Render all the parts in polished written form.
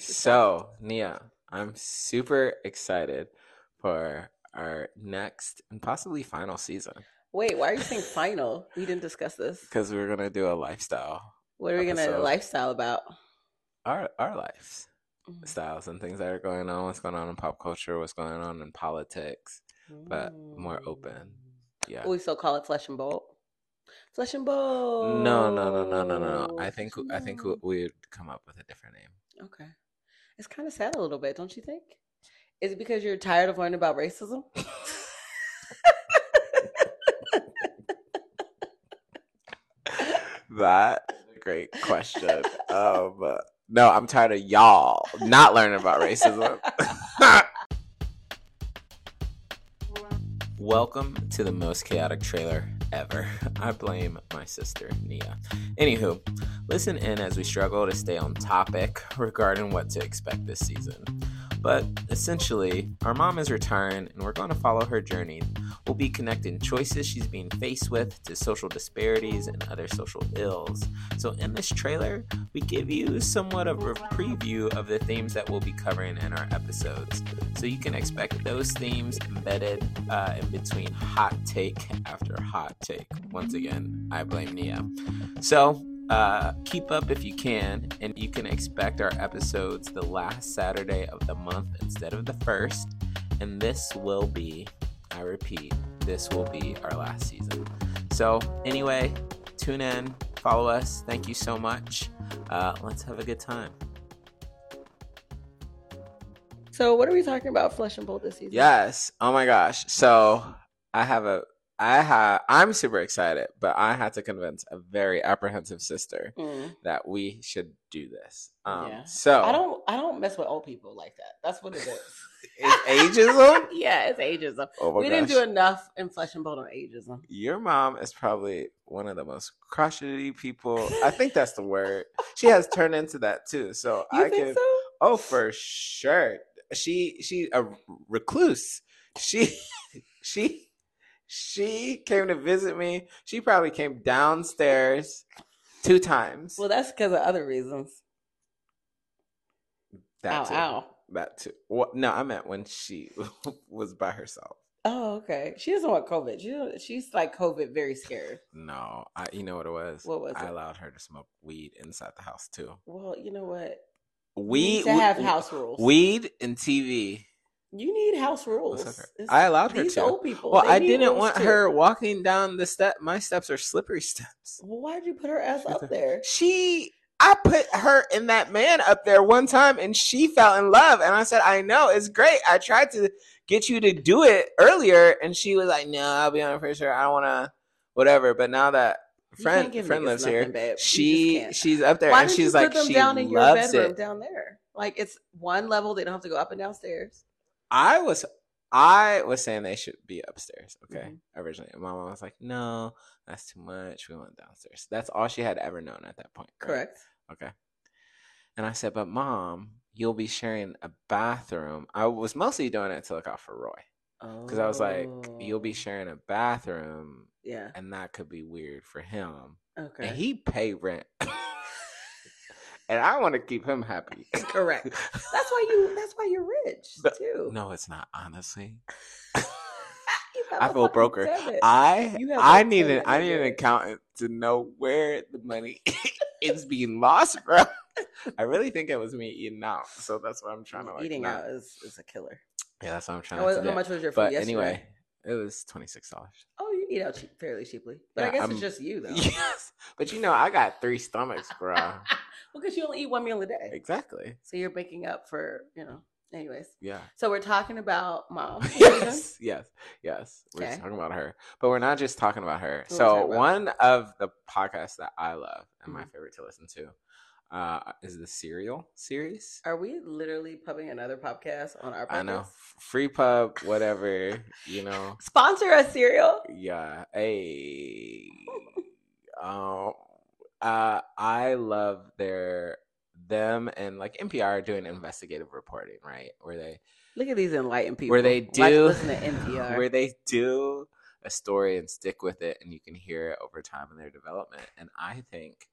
So, Nia, I'm super excited for our next and possibly final season. Wait, why are you saying final? We didn't discuss this. Because we're going to do a lifestyle. What are we going to lifestyle about? Our lives. Mm-hmm. Styles and things that are going on. What's going on in pop culture. What's going on in politics. Mm-hmm. But more open. Yeah. We still call it Flesh 'N Bold. Flesh 'N Bold. No. I think we'd come up with a different name. Okay. It's kind of sad a little bit, don't you think? Is it because you're tired of learning about racism? That's a great question. No, I'm tired of y'all not learning about racism. Welcome to the most chaotic trailer ever. I blame my sister, Nia. Anywho, listen in as we struggle to stay on topic regarding what to expect this season. But essentially, our mom is retiring and we're going to follow her journey. We'll be connecting choices she's being faced with to social disparities and other social ills. So in this trailer, we give you somewhat of a preview of the themes that we'll be covering in our episodes. So you can expect those themes embedded in between hot take after hot take. Once again, I blame Nia. So keep up if you can, and you can expect our episodes the last Saturday of the month instead of the first, and this will be, I repeat, this will be our last season. So anyway, tune in, follow us, thank you so much, let's have a good time. So what are we talking about Flesh 'N Bold this season? Yes, oh my gosh, so I'm super excited, but I had to convince a very apprehensive sister that we should do this. Yeah. So I don't mess with old people like that. That's what it is. It's ageism? Yeah, it's ageism. Oh my gosh. Didn't do enough in Flesh 'N Bold on ageism. Your mom is probably one of the most crotchety people. I think that's the word. She has turned into that too. So you think so? Oh, for sure. She a recluse. She came to visit me. She probably came downstairs 2 times. Well, that's because of other reasons. That too. Well, no, I meant when she was by herself. Oh, okay. She doesn't want COVID. She's like COVID very scared. No, you know what it was? What was it? I allowed her to smoke weed inside the house too. Well, you know what? We need to have house rules. Weed and TV. You need house rules. Okay. I allowed her to. These old people. Well, I didn't want her walking down the step. My steps are slippery steps. Well, why'd you put her ass up there? I put her and that man up there one time and she fell in love. And I said, I know, it's great. I tried to get you to do it earlier. And she was like, no, I'll be on for sure. I don't want to, whatever. But now that friend lives here, nothing, she's up there. Why and she's like, she down in loves your bedroom, it. Down there. Like it's one level. They don't have to go up and downstairs. I was saying they should be upstairs, okay? Mm-hmm. Originally. My mom was like, no, that's too much. We went downstairs. That's all she had ever known at that point. Right? Correct. Okay. And I said, but Mom, you'll be sharing a bathroom. I was mostly doing it to look out for Roy. Because I was like, you'll be sharing a bathroom. Yeah. And that could be weird for him. Okay. And he paid rent. And I want to keep him happy. Correct. That's why you're rich too. No, it's not, honestly. I feel broker. I need an accountant to know where the money is being lost, bro. I really think it was me eating out, so that's what I'm trying to like. Eating out is a killer. Yeah, that's what I'm trying to. How much was your food yesterday? Anyway, it was $26. Oh, you eat out fairly cheaply, but yeah, I guess it's just you though. Yes, but you know I got 3 stomachs, bro. Well, because you only eat one meal a day. Exactly. So you're making up for, anyways. Yeah. So we're talking about Mom. Yes. We're talking about her. But we're not just talking about her. So one of the podcasts that I love and my favorite to listen to is the Serial series. Are we literally pubbing another podcast on our podcast? I know. Free pub, whatever, Sponsor a Serial? Yeah. Hey. I love them and like NPR doing investigative reporting, right? Where they look at these enlightened people. Where they do listen to NPR. Where they do a story and stick with it, and you can hear it over time in their development. And I think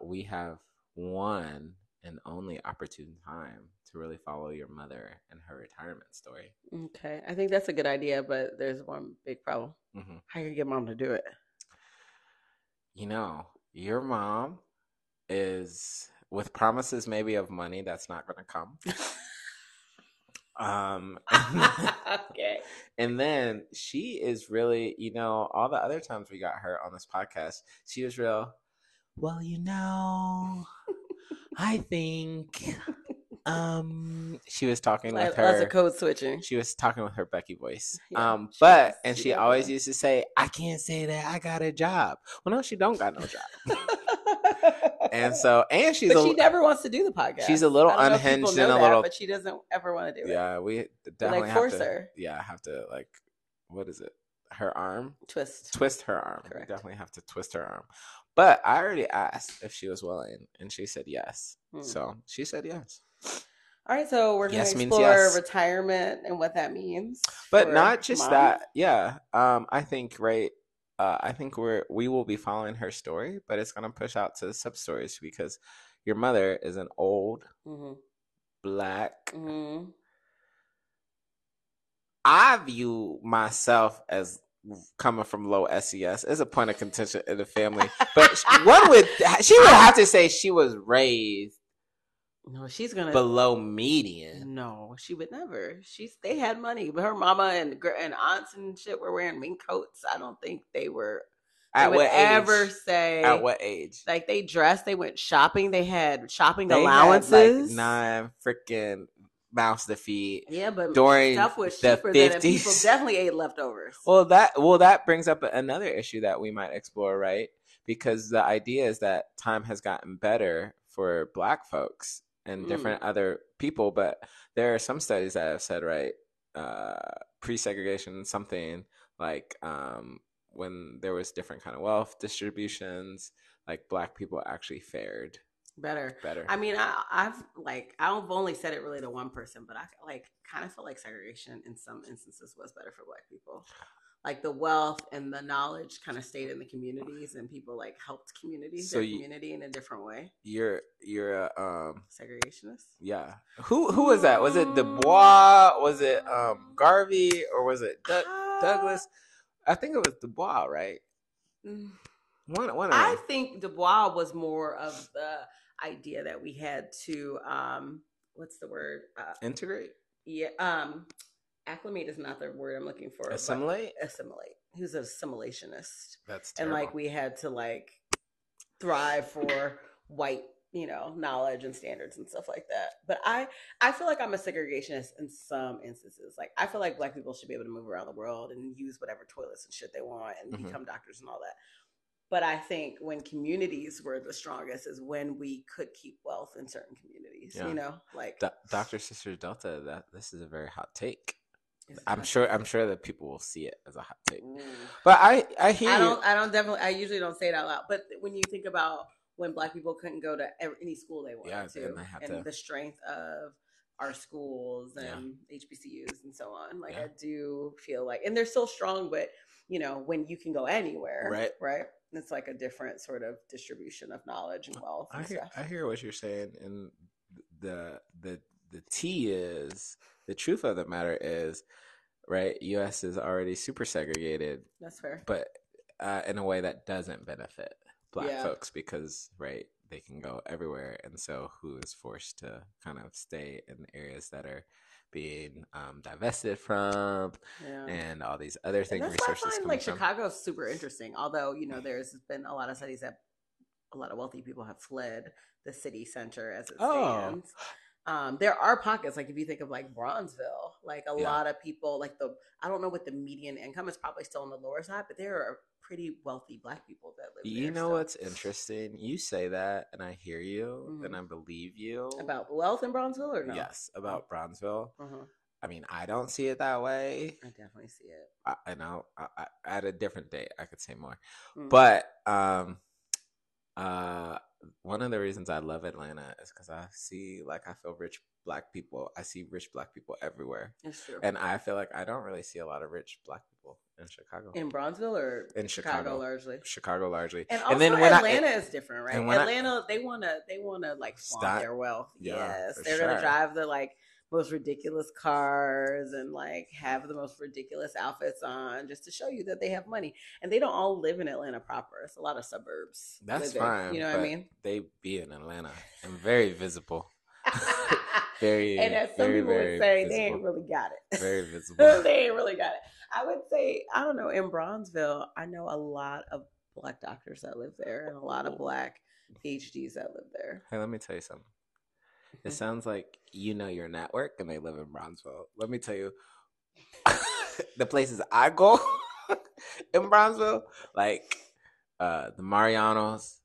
we have one and only opportune time to really follow your mother and her retirement story. Okay. I think that's a good idea, but there's one big problem. Mm-hmm. How do you get mom to do it? You know, your mom is, with promises maybe of money, that's not going to come. Okay. And then she is really, you know, all the other times we got her on this podcast, she was real, well, you know, I think, she was talking with her. That's a code switching. She was talking with her Becky voice. Yeah, she always used to say, I can't say that, I got a job. Well, no, she don't got no job. She never wants to do the podcast. She's a little unhinged and but she doesn't ever want to do it. Yeah, we definitely force her. Yeah, I have to what is it? Her arm? Twist her arm. Correct. Definitely have to twist her arm. But I already asked if she was willing, and she said yes. So she said yes. All right, so we're going to explore retirement and what that means. But not just that. Yeah, I think we will be following her story, but it's going to push out to the sub-stories because your mother is an old, Black. Mm-hmm. I view myself as coming from low SES. It's a point of contention in the family. But she would have to say she was raised below median. No, she would never. They had money, but her mama and aunts and shit were wearing mink coats. I don't think they were. At what age? Like they dressed, they went shopping, they had shopping allowances. Had 9 freaking mouths to feed. Yeah, but during stuff was cheaper the 50s. Than people definitely ate leftovers. Well, that brings up another issue that we might explore, right? Because the idea is that time has gotten better for Black folks and different other people, but there are some studies that have said, right, pre-segregation, something like when there was different kind of wealth distributions, like Black people actually fared better. I mean, I've only said it really to one person, but I kind of felt like segregation in some instances was better for Black people. Like the wealth and the knowledge kind of stayed in the communities, and people helped communities, community in a different way. You're a segregationist. Yeah. Who was that? Was it Du Bois? Was it Garvey? Or was it Douglas? I think it was Du Bois, right? One. I think Du Bois was more of the idea that we had to what's the word? Integrate. Yeah. Acclimate is not the word I'm looking for. Assimilate? Assimilate. Who's an assimilationist? That's terrible. And we had to thrive for white, knowledge and standards and stuff like that. But I feel like I'm a segregationist in some instances. I feel like Black people should be able to move around the world and use whatever toilets and shit they want and become doctors and all that. But I think when communities were the strongest is when we could keep wealth in certain communities, yeah. Dr. Sister Delta, this is a very hot take. I'm sure that people will see it as a hot take. Mm. But I hear you. I usually don't say it out loud. But when you think about when Black people couldn't go to any school they wanted to, the strength of our schools and HBCUs and so on, I do feel and they're still strong, but when you can go anywhere, right? It's a different sort of distribution of knowledge and wealth. I hear what you're saying, and the tea is. The truth of the matter is, right, U.S. is already super segregated. That's fair. But in a way that doesn't benefit Black folks because, right, they can go everywhere. And so who is forced to kind of stay in areas that are being divested from and all these other things. And that's why I find Chicago's super interesting. Although, there's been a lot of studies that a lot of wealthy people have fled the city center as it stands. There are pockets, if you think of Bronzeville, a lot of people, I don't know what the median income is, probably still on the lower side, but there are pretty wealthy Black people that live there. You know what's interesting? You say that, and I hear you, and I believe you. About wealth in Bronzeville or no? Yes, about Bronzeville. Uh-huh. I mean, I don't see it that way. I definitely see it. I at a different date, I could say more. Mm-hmm. But one of the reasons I love Atlanta is because I see, like, I feel rich Black people. I see rich Black people everywhere. That's true. And I feel like I don't really see a lot of rich Black people in Chicago. In Bronzeville or in Chicago largely. Chicago largely. And also, and then when Atlanta is different, right? Atlanta, they wanna like flaunt their wealth. Yeah, yes, they're gonna drive the like most ridiculous cars and like have the most ridiculous outfits on just to show you that they have money. And they don't all live in Atlanta proper. It's a lot of suburbs. That's fine. You know what I mean? They be in Atlanta and very visible. Very, and as some people would say, visible. They ain't really got it. Very visible. They ain't really got it. I would say, I don't know, in Bronzeville, I know a lot of Black doctors that live there and a lot of Black PhDs that live there. Hey, let me tell you something. It sounds like you know your network and they live in Bronzeville. Let me tell you, the places I go in Bronzeville, like the Mariano's.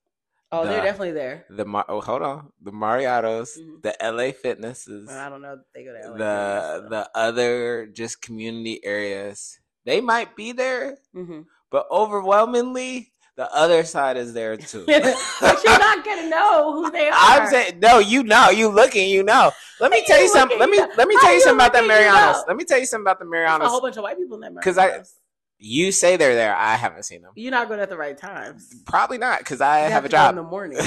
Oh, they're definitely there. The Mariano's, mm-hmm. the LA Fitnesses. Well, I don't know if they go to LA. The other just community areas. They might be there, mm-hmm. but overwhelmingly, the other side is there too. But you're not gonna know who they are. I'm saying, no, you know, you looking, you know. Let me tell you something about that Mariano's. Let me tell you something about the Mariano's. A whole bunch of white people in that Mariano's. You say they're there. I haven't seen them. You're not going at the right times. Probably not, because I have a job in the morning.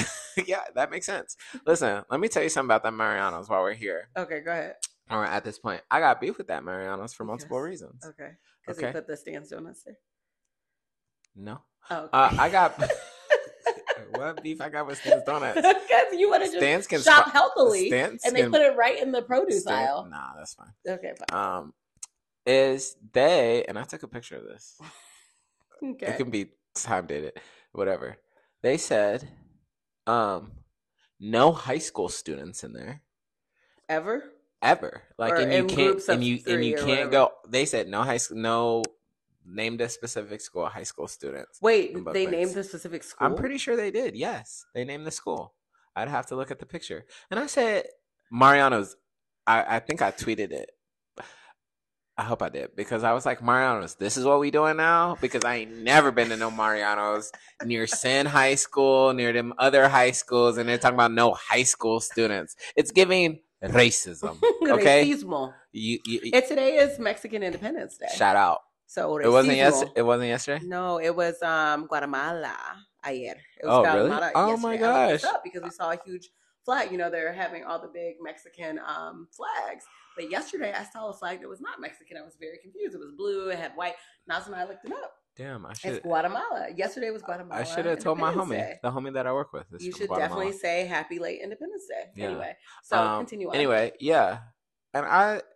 Yeah, that makes sense. Listen, let me tell you something about the Mariano's while we're here. Okay, go ahead. All right, at this point, I got beef with that Mariano's for multiple reasons. Okay, because they put the Stan's donuts there. No, I got what beef I got with Stan's donuts? Because you want to just shop healthily, and they put it right in the produce aisle. Nah, that's fine. Okay, fine. Is they, and I took a picture of this. Okay. It can be time dated, whatever. They said, no high school students in there. Ever. Like, and you can't go. They said no high school, named a specific school, high school students. Wait, they named the specific school? I'm pretty sure they did. Yes. They named the school. I'd have to look at the picture. And I said, Mariano's, I think I tweeted it. I hope I did, because I was like, Mariano's, this is what we doing now? Because I ain't never been to no Mariano's near Sin High School, near them other high schools, and they're talking about no high school students. It's giving racism, okay? Racismo. And today is Mexican Independence Day. Shout out. So it wasn't yesterday? No, it was Guatemala ayer. It was Guatemala really? Oh, my gosh. Because we saw a huge flag. You know, they're having all the big Mexican flags. But yesterday, I saw a flag that was not Mexican. I was very confused. It was blue. It had white. Now when I looked it up. Damn, I should. It's Guatemala. Yesterday was Guatemala. I should have told my homie, the homie that I work with. You should definitely say happy late Independence Day. Yeah. Anyway, so continue on. Anyway, yeah. And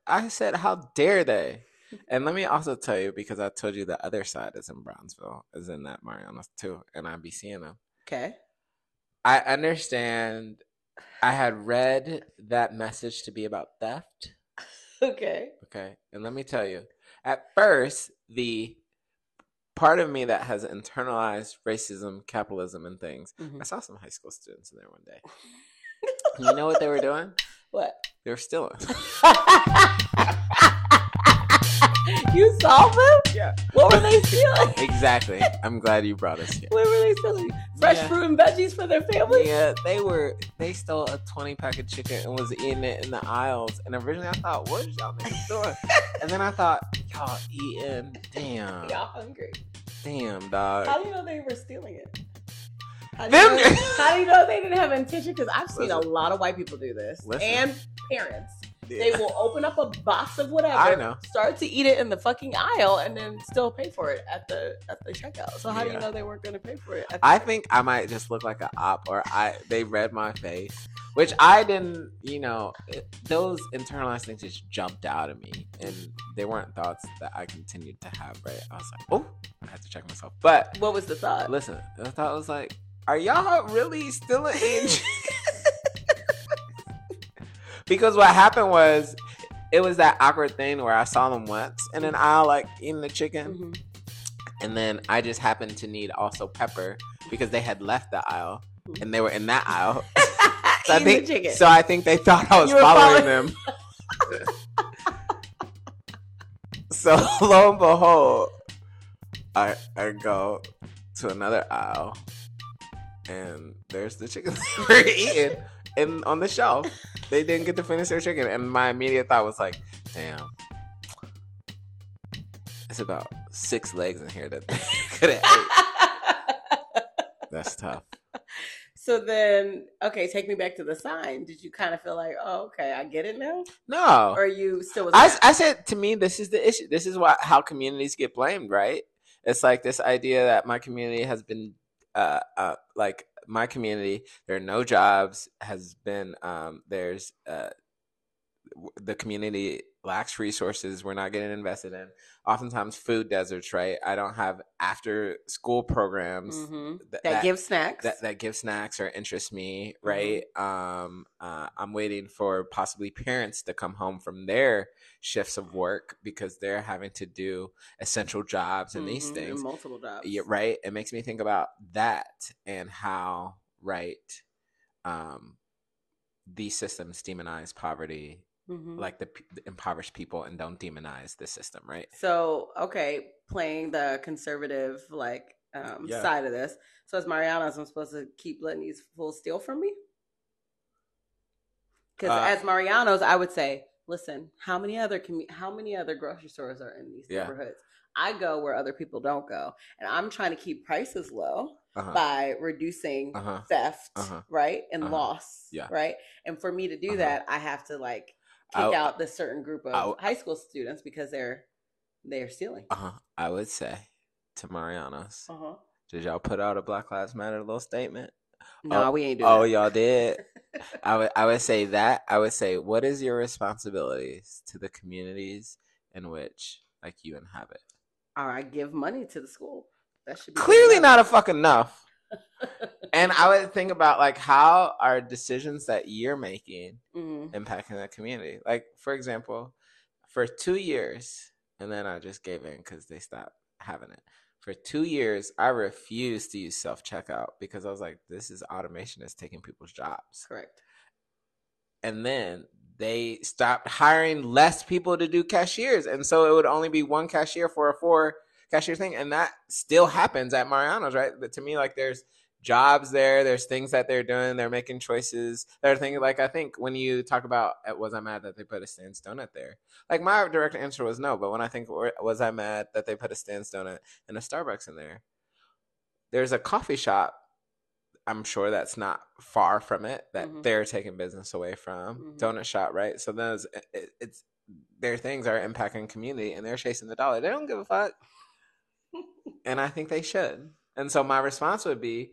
I said, how dare they? And let me also tell you, because I told you the other side is in Bronzeville, is in that Mariano's too. And I'd be seeing them. Okay. I understand. I had read that message to be about theft. Okay. And let me tell you, at first, the part of me that has internalized racism, capitalism, and things, mm-hmm. I saw some high school students in there one day. You know what they were doing? What? They were stealing. You saw them? Yeah. What were they stealing? Exactly. I'm glad you brought us here. What were they stealing? Fresh fruit and veggies for their family? Yeah, they stole a 20-pack of chicken and was eating it in the aisles. And originally I thought, what is y'all niggas doing? And then I thought, y'all eating. Damn. Y'all hungry. Damn, dog. How do you know they were stealing it? How do you know they didn't have intention? Because I've seen a lot of white people do this. And parents. Yeah. They will open up a box of whatever, I know. Start to eat it in the fucking aisle, and then still pay for it at the checkout. So how do you know they weren't going to pay for it? I think I might just look like an op, or they read my face, which I didn't. You know, those internalized things just jumped out at me, and they weren't thoughts that I continued to have. Right? I was like, oh, I have to check myself. But what was the thought? Listen, the thought was like, are y'all really still an angel? Because what happened was, it was that awkward thing where I saw them once in an aisle, like, eating the chicken. Mm-hmm. And then I just happened to need also pepper because they had left the aisle. Mm-hmm. And they were in that aisle. So I think they thought I was following them. So lo and behold, I go to another aisle. and there's the chicken they were eating and on the shelf. They didn't get to finish their chicken, and my immediate thought was like, damn, it's about 6 legs in here that they could have ate. That's tough. So then, okay, take me back to the sign. Did you kind of feel like, oh, okay, I get it now? No. Or are you still... I said, to me, this is the issue. This is why, how communities get blamed, right? It's like this idea that my community has been, like, my community, there are no jobs, has been, there's, the community lacks resources. We're not getting invested in. Oftentimes food deserts, right? I don't have after school programs that give snacks. That give snacks or interest me, right? I'm waiting for possibly parents to come home from their shifts of work because they're having to do essential jobs and these things. And multiple jobs. Yeah, right? It makes me think about that and how, right, these systems demonize poverty. Like the impoverished people, and don't demonize the system, right? So, okay, playing the conservative like side of this. So as Mariano's, I'm supposed to keep letting these fools steal from me? Because as Mariano's, I would say, listen, how many other grocery stores are in these neighborhoods? I go where other people don't go, and I'm trying to keep prices low by reducing theft, right, and loss, right? And for me to do that, I have to like kick out this certain group of high school students because they're stealing. I would say to Mariano's, did y'all put out a Black Lives Matter little statement? No, we ain't doing that. Oh, y'all did. I would say that. I would say, what is your responsibilities to the communities in which like you inhabit? All right, give money to the school. That should be clearly not a fuck enough. And I would think about like how are decisions that you're making impacting that community? Like for example, for 2 years, and then I just gave in because they stopped having it. For 2 years, I refused to use self-checkout because I was like, this is automation that's taking people's jobs. Correct. And then they stopped hiring less people to do cashiers. And so it would only be one cashier for a 4-cashier thing. And that still happens at Mariano's, right? But to me, like there's jobs there. There's things that they're doing. They're making choices. There are things like, I think when you talk about, was I mad that they put a Stan's donut there? Like my direct answer was no. But when I think, was I mad that they put a Stan's donut and a Starbucks in there? There's a coffee shop. I'm sure that's not far from it that they're taking business away from donut shop, right? So those it's their things are impacting community and they're chasing the dollar. They don't give a fuck, and I think they should. And so my response would be,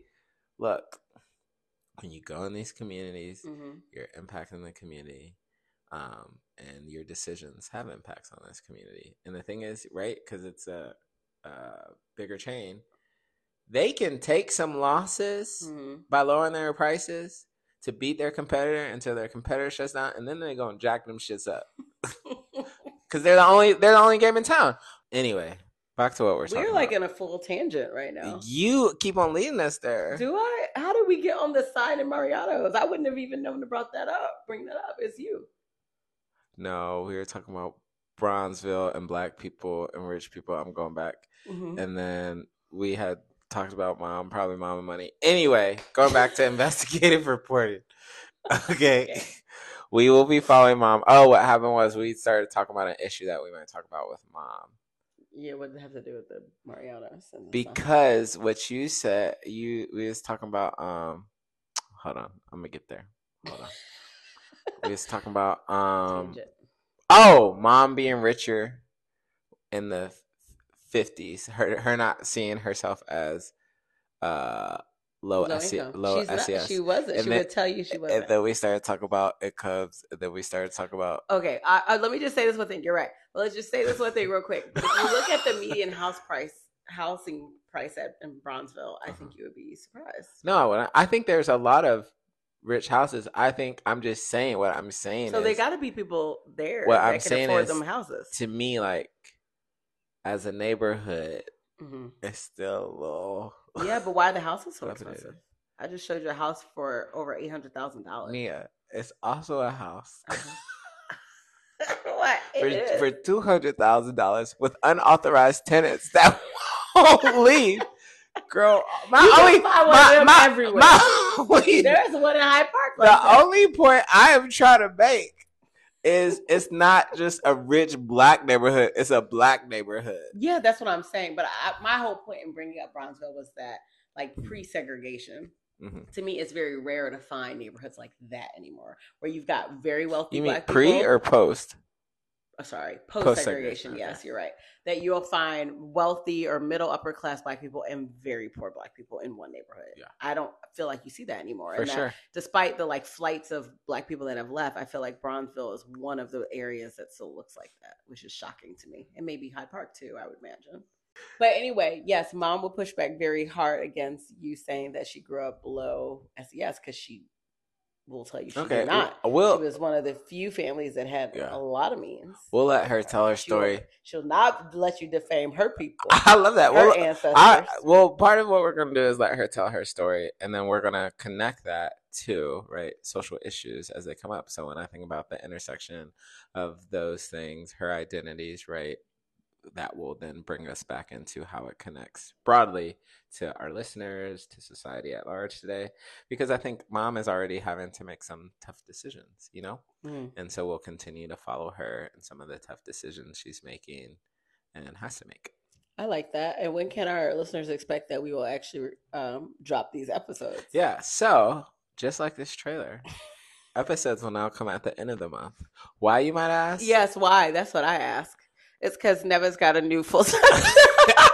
look, when you go in these communities, you're impacting the community, and your decisions have impacts on this community. And the thing is, right, because it's a bigger chain. They can take some losses by lowering their prices to beat their competitor until their competitor shuts down, and then they go and jack them shits up because they're the only game in town. Anyway, back to what we're talking about. We're like in a full tangent right now. You keep on leading us there. Do I? How did we get on the side in Mariano's? I wouldn't have even known to bring that up. It's you. No, we were talking about Bronzeville and Black people and rich people. I'm going back, and then we had talked about probably mama money. Anyway, going back to investigative reporting. Okay. We will be following mom. Oh, what happened was we started talking about an issue that we might talk about with mom. Yeah, what did it have to do with the Mariano's? Because what you said, we was talking about, hold on, I'm gonna get there. Hold on. We was talking about, mom being richer in the 50s, her not seeing herself as low SES. She wasn't. She would tell you she wasn't. And then we started talking about it comes. Then we started talking about. Okay, let me just say this one thing. You're right. Well, let's just say this one thing real quick. If you look at the median housing price in Bronzeville, I think you would be surprised. No, I think there's a lot of rich houses. I think I'm just saying what I'm saying. So there got to be people there that can afford them houses. To me, like. As a neighborhood, it's still low. Yeah, but why the house is so expensive? I just showed you a house for over $800,000. Nia, it's also a house. What? For $200,000 with unauthorized tenants that won't leave. Girl, there's one in Hyde Park. The only point I am trying to make is it's not just a rich black neighborhood; it's a black neighborhood. Yeah, that's what I'm saying. But my whole point in bringing up Bronzeville was that, like, pre-segregation, to me, it's very rare to find neighborhoods like that anymore, where you've got very wealthy. You mean black pre people, or post? Oh, sorry, post-segregation. Okay. Yes, you're right. That you'll find wealthy or middle upper class black people and very poor black people in one neighborhood. Yeah. I don't feel like you see that anymore. For sure. Despite the, like, flights of black people that have left, I feel like Bronzeville is one of the areas that still looks like that, which is shocking to me. And maybe Hyde Park too, I would imagine. But anyway, yes, mom will push back very hard against you saying that she grew up below SES because she will tell you she did not. She was one of the few families that had a lot of means. We'll let her tell her story. She'll not let you defame her people. I love that. Her ancestors. Part of what we're going to do is let her tell her story, and then we're going to connect that to social issues as they come up. So when I think about the intersection of those things, her identities, that will then bring us back into how it connects broadly to our listeners, to society at large today, because I think mom is already having to make some tough decisions, and so we'll continue to follow her and some of the tough decisions she's making and has to make. I like that. And when can our listeners expect that we will actually drop these episodes? Yeah, so just like this trailer, episodes will now come at the end of the month. Why, you might ask? Yes, why? That's what I ask. It's because Neva's got a new full-time job.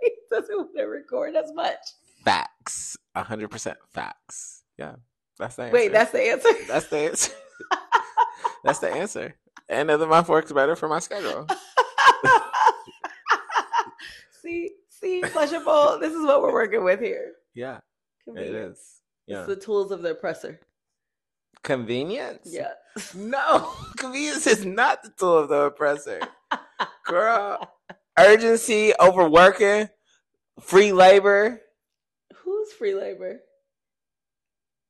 He doesn't want to record as much. Facts. 100% facts. Yeah. That's the answer. Wait, that's the answer? That's the answer. That's the answer. End of the month works better for my schedule. See, Flesh 'N Bold, this is what we're working with here. Yeah. Convenient. It is. Yeah. It's the tools of the oppressor. Convenience? Yeah. No. Convenience is not the tool of the oppressor. Girl, urgency, overworking, free labor. Who's free labor?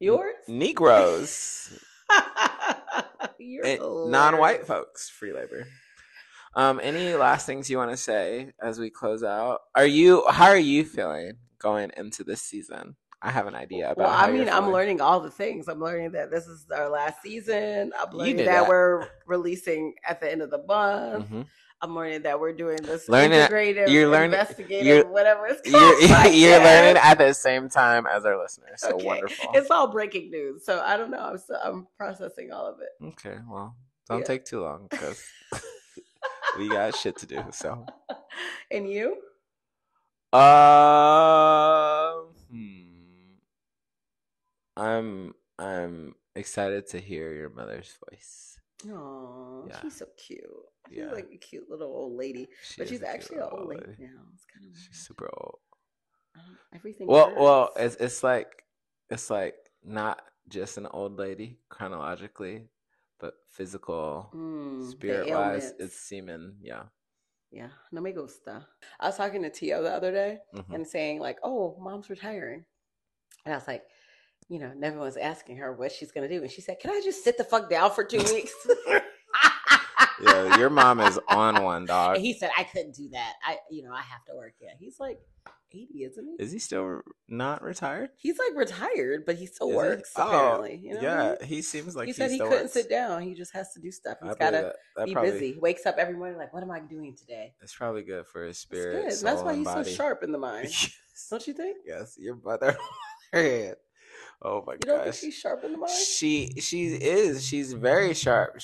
Yours? Negroes. Non-white folks, free labor. Any last things you want to say as we close out? How are you feeling going into this season? I have an idea about. Well, I mean, I'm learning all the things. I'm learning that this is our last season. I'm learning that we're releasing at the end of the month. Mm-hmm. I'm learning that we're doing this integrative, investigative, whatever it's called. You're learning at the same time as our listeners. So wonderful. It's all breaking news. So I don't know. I'm processing all of it. Okay. Well, don't take too long because we got shit to do. So. And you? I'm excited to hear your mother's voice. Oh, yeah. She's so cute. She's like a cute little old lady, but she's actually an old lady now. It's kind of weird. She's super old. Everything. Well, it's like not just an old lady chronologically, but physical, spirit wise, it's semen. Yeah. Yeah, no me gusta. I was talking to Tio the other day and saying like, "Oh, mom's retiring," and I was like, everyone's asking her what she's going to do. And she said, "Can I just sit the fuck down for 2 weeks?" Your mom is on one, dog. And he said, "I couldn't do that. I have to work." Yeah. He's like 80, isn't he? Is he still not retired? He's like retired, but he still works, apparently. I mean? He seems like he said he couldn't sit down. He just has to do stuff. He's got to be busy. He wakes up every morning like, what am I doing today? It's probably good for his spirit. It's good. That's why he's so sharp in the mind. Don't you think? Yes, your mother. Oh my gosh! You don't think she's sharp in the mind? She is. She's very sharp.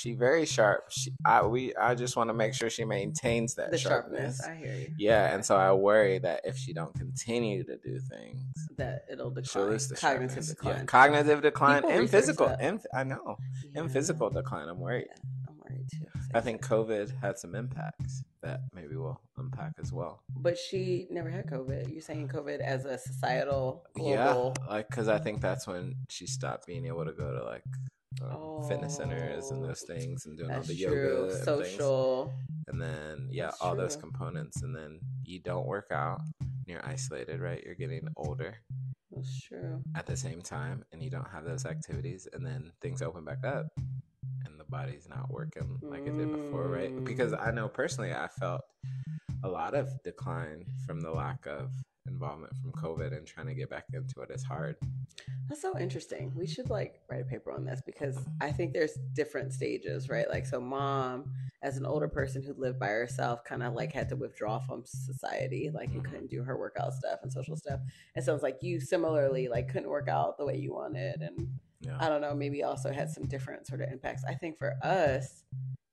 I just want to make sure she maintains that sharpness. I hear you. Yeah, and so I worry that if she don't continue to do things, that it'll decline. Cognitive decline. Yeah, cognitive decline and physical. And physical decline. I'm worried. Yeah, I'm worried too. I think COVID had some impacts that maybe we'll unpack as well. But she never had COVID. You're saying COVID as a societal global... Yeah, because I think that's when she stopped being able to go to fitness centers and those things and doing all the yoga and social things. And then, all those components. And then you don't work out and you're isolated, right? You're getting older. That's true. At the same time, and you don't have those activities. And then things open back up. And the body's not working like it did before, right? Because I know personally I felt a lot of decline from the lack of involvement from COVID and trying to get back into it is hard. That's so interesting. We should like write a paper on this because I think there's different stages, right? Like, so mom, as an older person who lived by herself, kind of like had to withdraw from society, like you couldn't do her workout stuff and social stuff. And so it's like you similarly like couldn't work out the way you wanted. And yeah. I don't know, maybe also had some different sort of impacts. I think for us,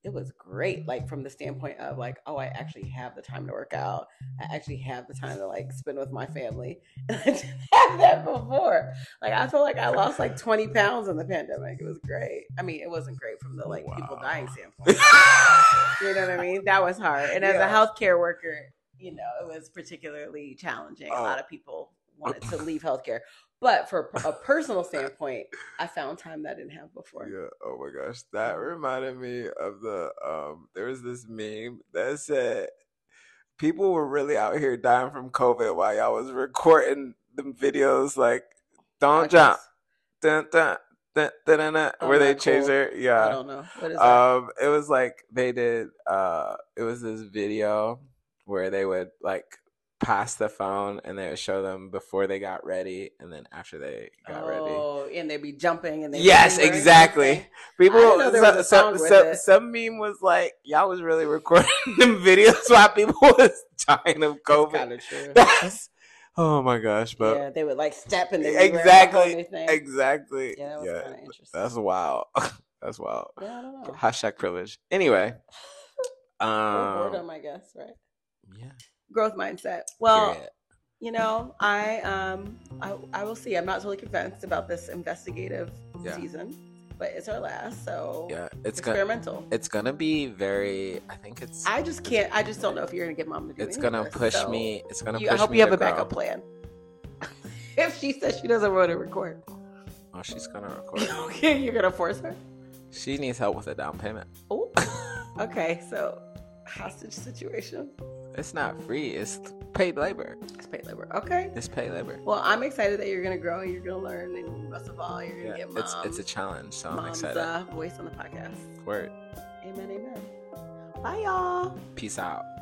it was great, like from the standpoint of like, oh, I actually have the time to work out. I actually have the time to like spend with my family. And I didn't have that before. Like, I feel like I lost like 20 pounds in the pandemic. It was great. I mean, it wasn't great from the like people dying standpoint. You know what I mean? That was hard. And as a healthcare worker, you know, it was particularly challenging. A lot of people wanted to leave healthcare. But for a personal standpoint, I found time that I didn't have before. Yeah. Oh my gosh. That reminded me of the, there was this meme that said people were really out here dying from COVID while y'all was recording them videos like, don't jump. Dun, dun, dun, dun, dun, dun, where they changed their, yeah. I don't know. What is that? It was like they did, it was this video where they would like, past the phone and they would show them before they got ready and then after they got ready. Oh, and they'd be jumping and they yes, exactly. People, some meme was like, y'all was really recording them videos while people was dying of COVID. That's kind of true. Oh my gosh, but yeah, they would like step and they exactly. Yeah, that was kind of interesting. That's wild. That's wild. Yeah, I don't know. Hashtag privilege. Anyway, boredom, I guess, right? Yeah. Growth mindset. Well, period. You know, I will see. I'm not totally convinced about this investigative season, but it's our last, so yeah, it's experimental. It's gonna be very. I think it's. I just can't. I just don't know if you're gonna get mom to do. It's gonna push me. It's gonna. I hope you have a backup plan. If she says she doesn't want to record. Oh, she's gonna record. Okay, you're gonna force her. She needs help with a down payment. Oh. Okay, so hostage situation. It's not free. It's paid labor. It's paid labor. Okay. It's paid labor. Well, I'm excited that you're going to grow and you're going to learn. And most of all, you're going to get mom. It's a challenge, so I'm excited. Mom's voice on the podcast. Word. Amen, amen. Bye, y'all. Peace out.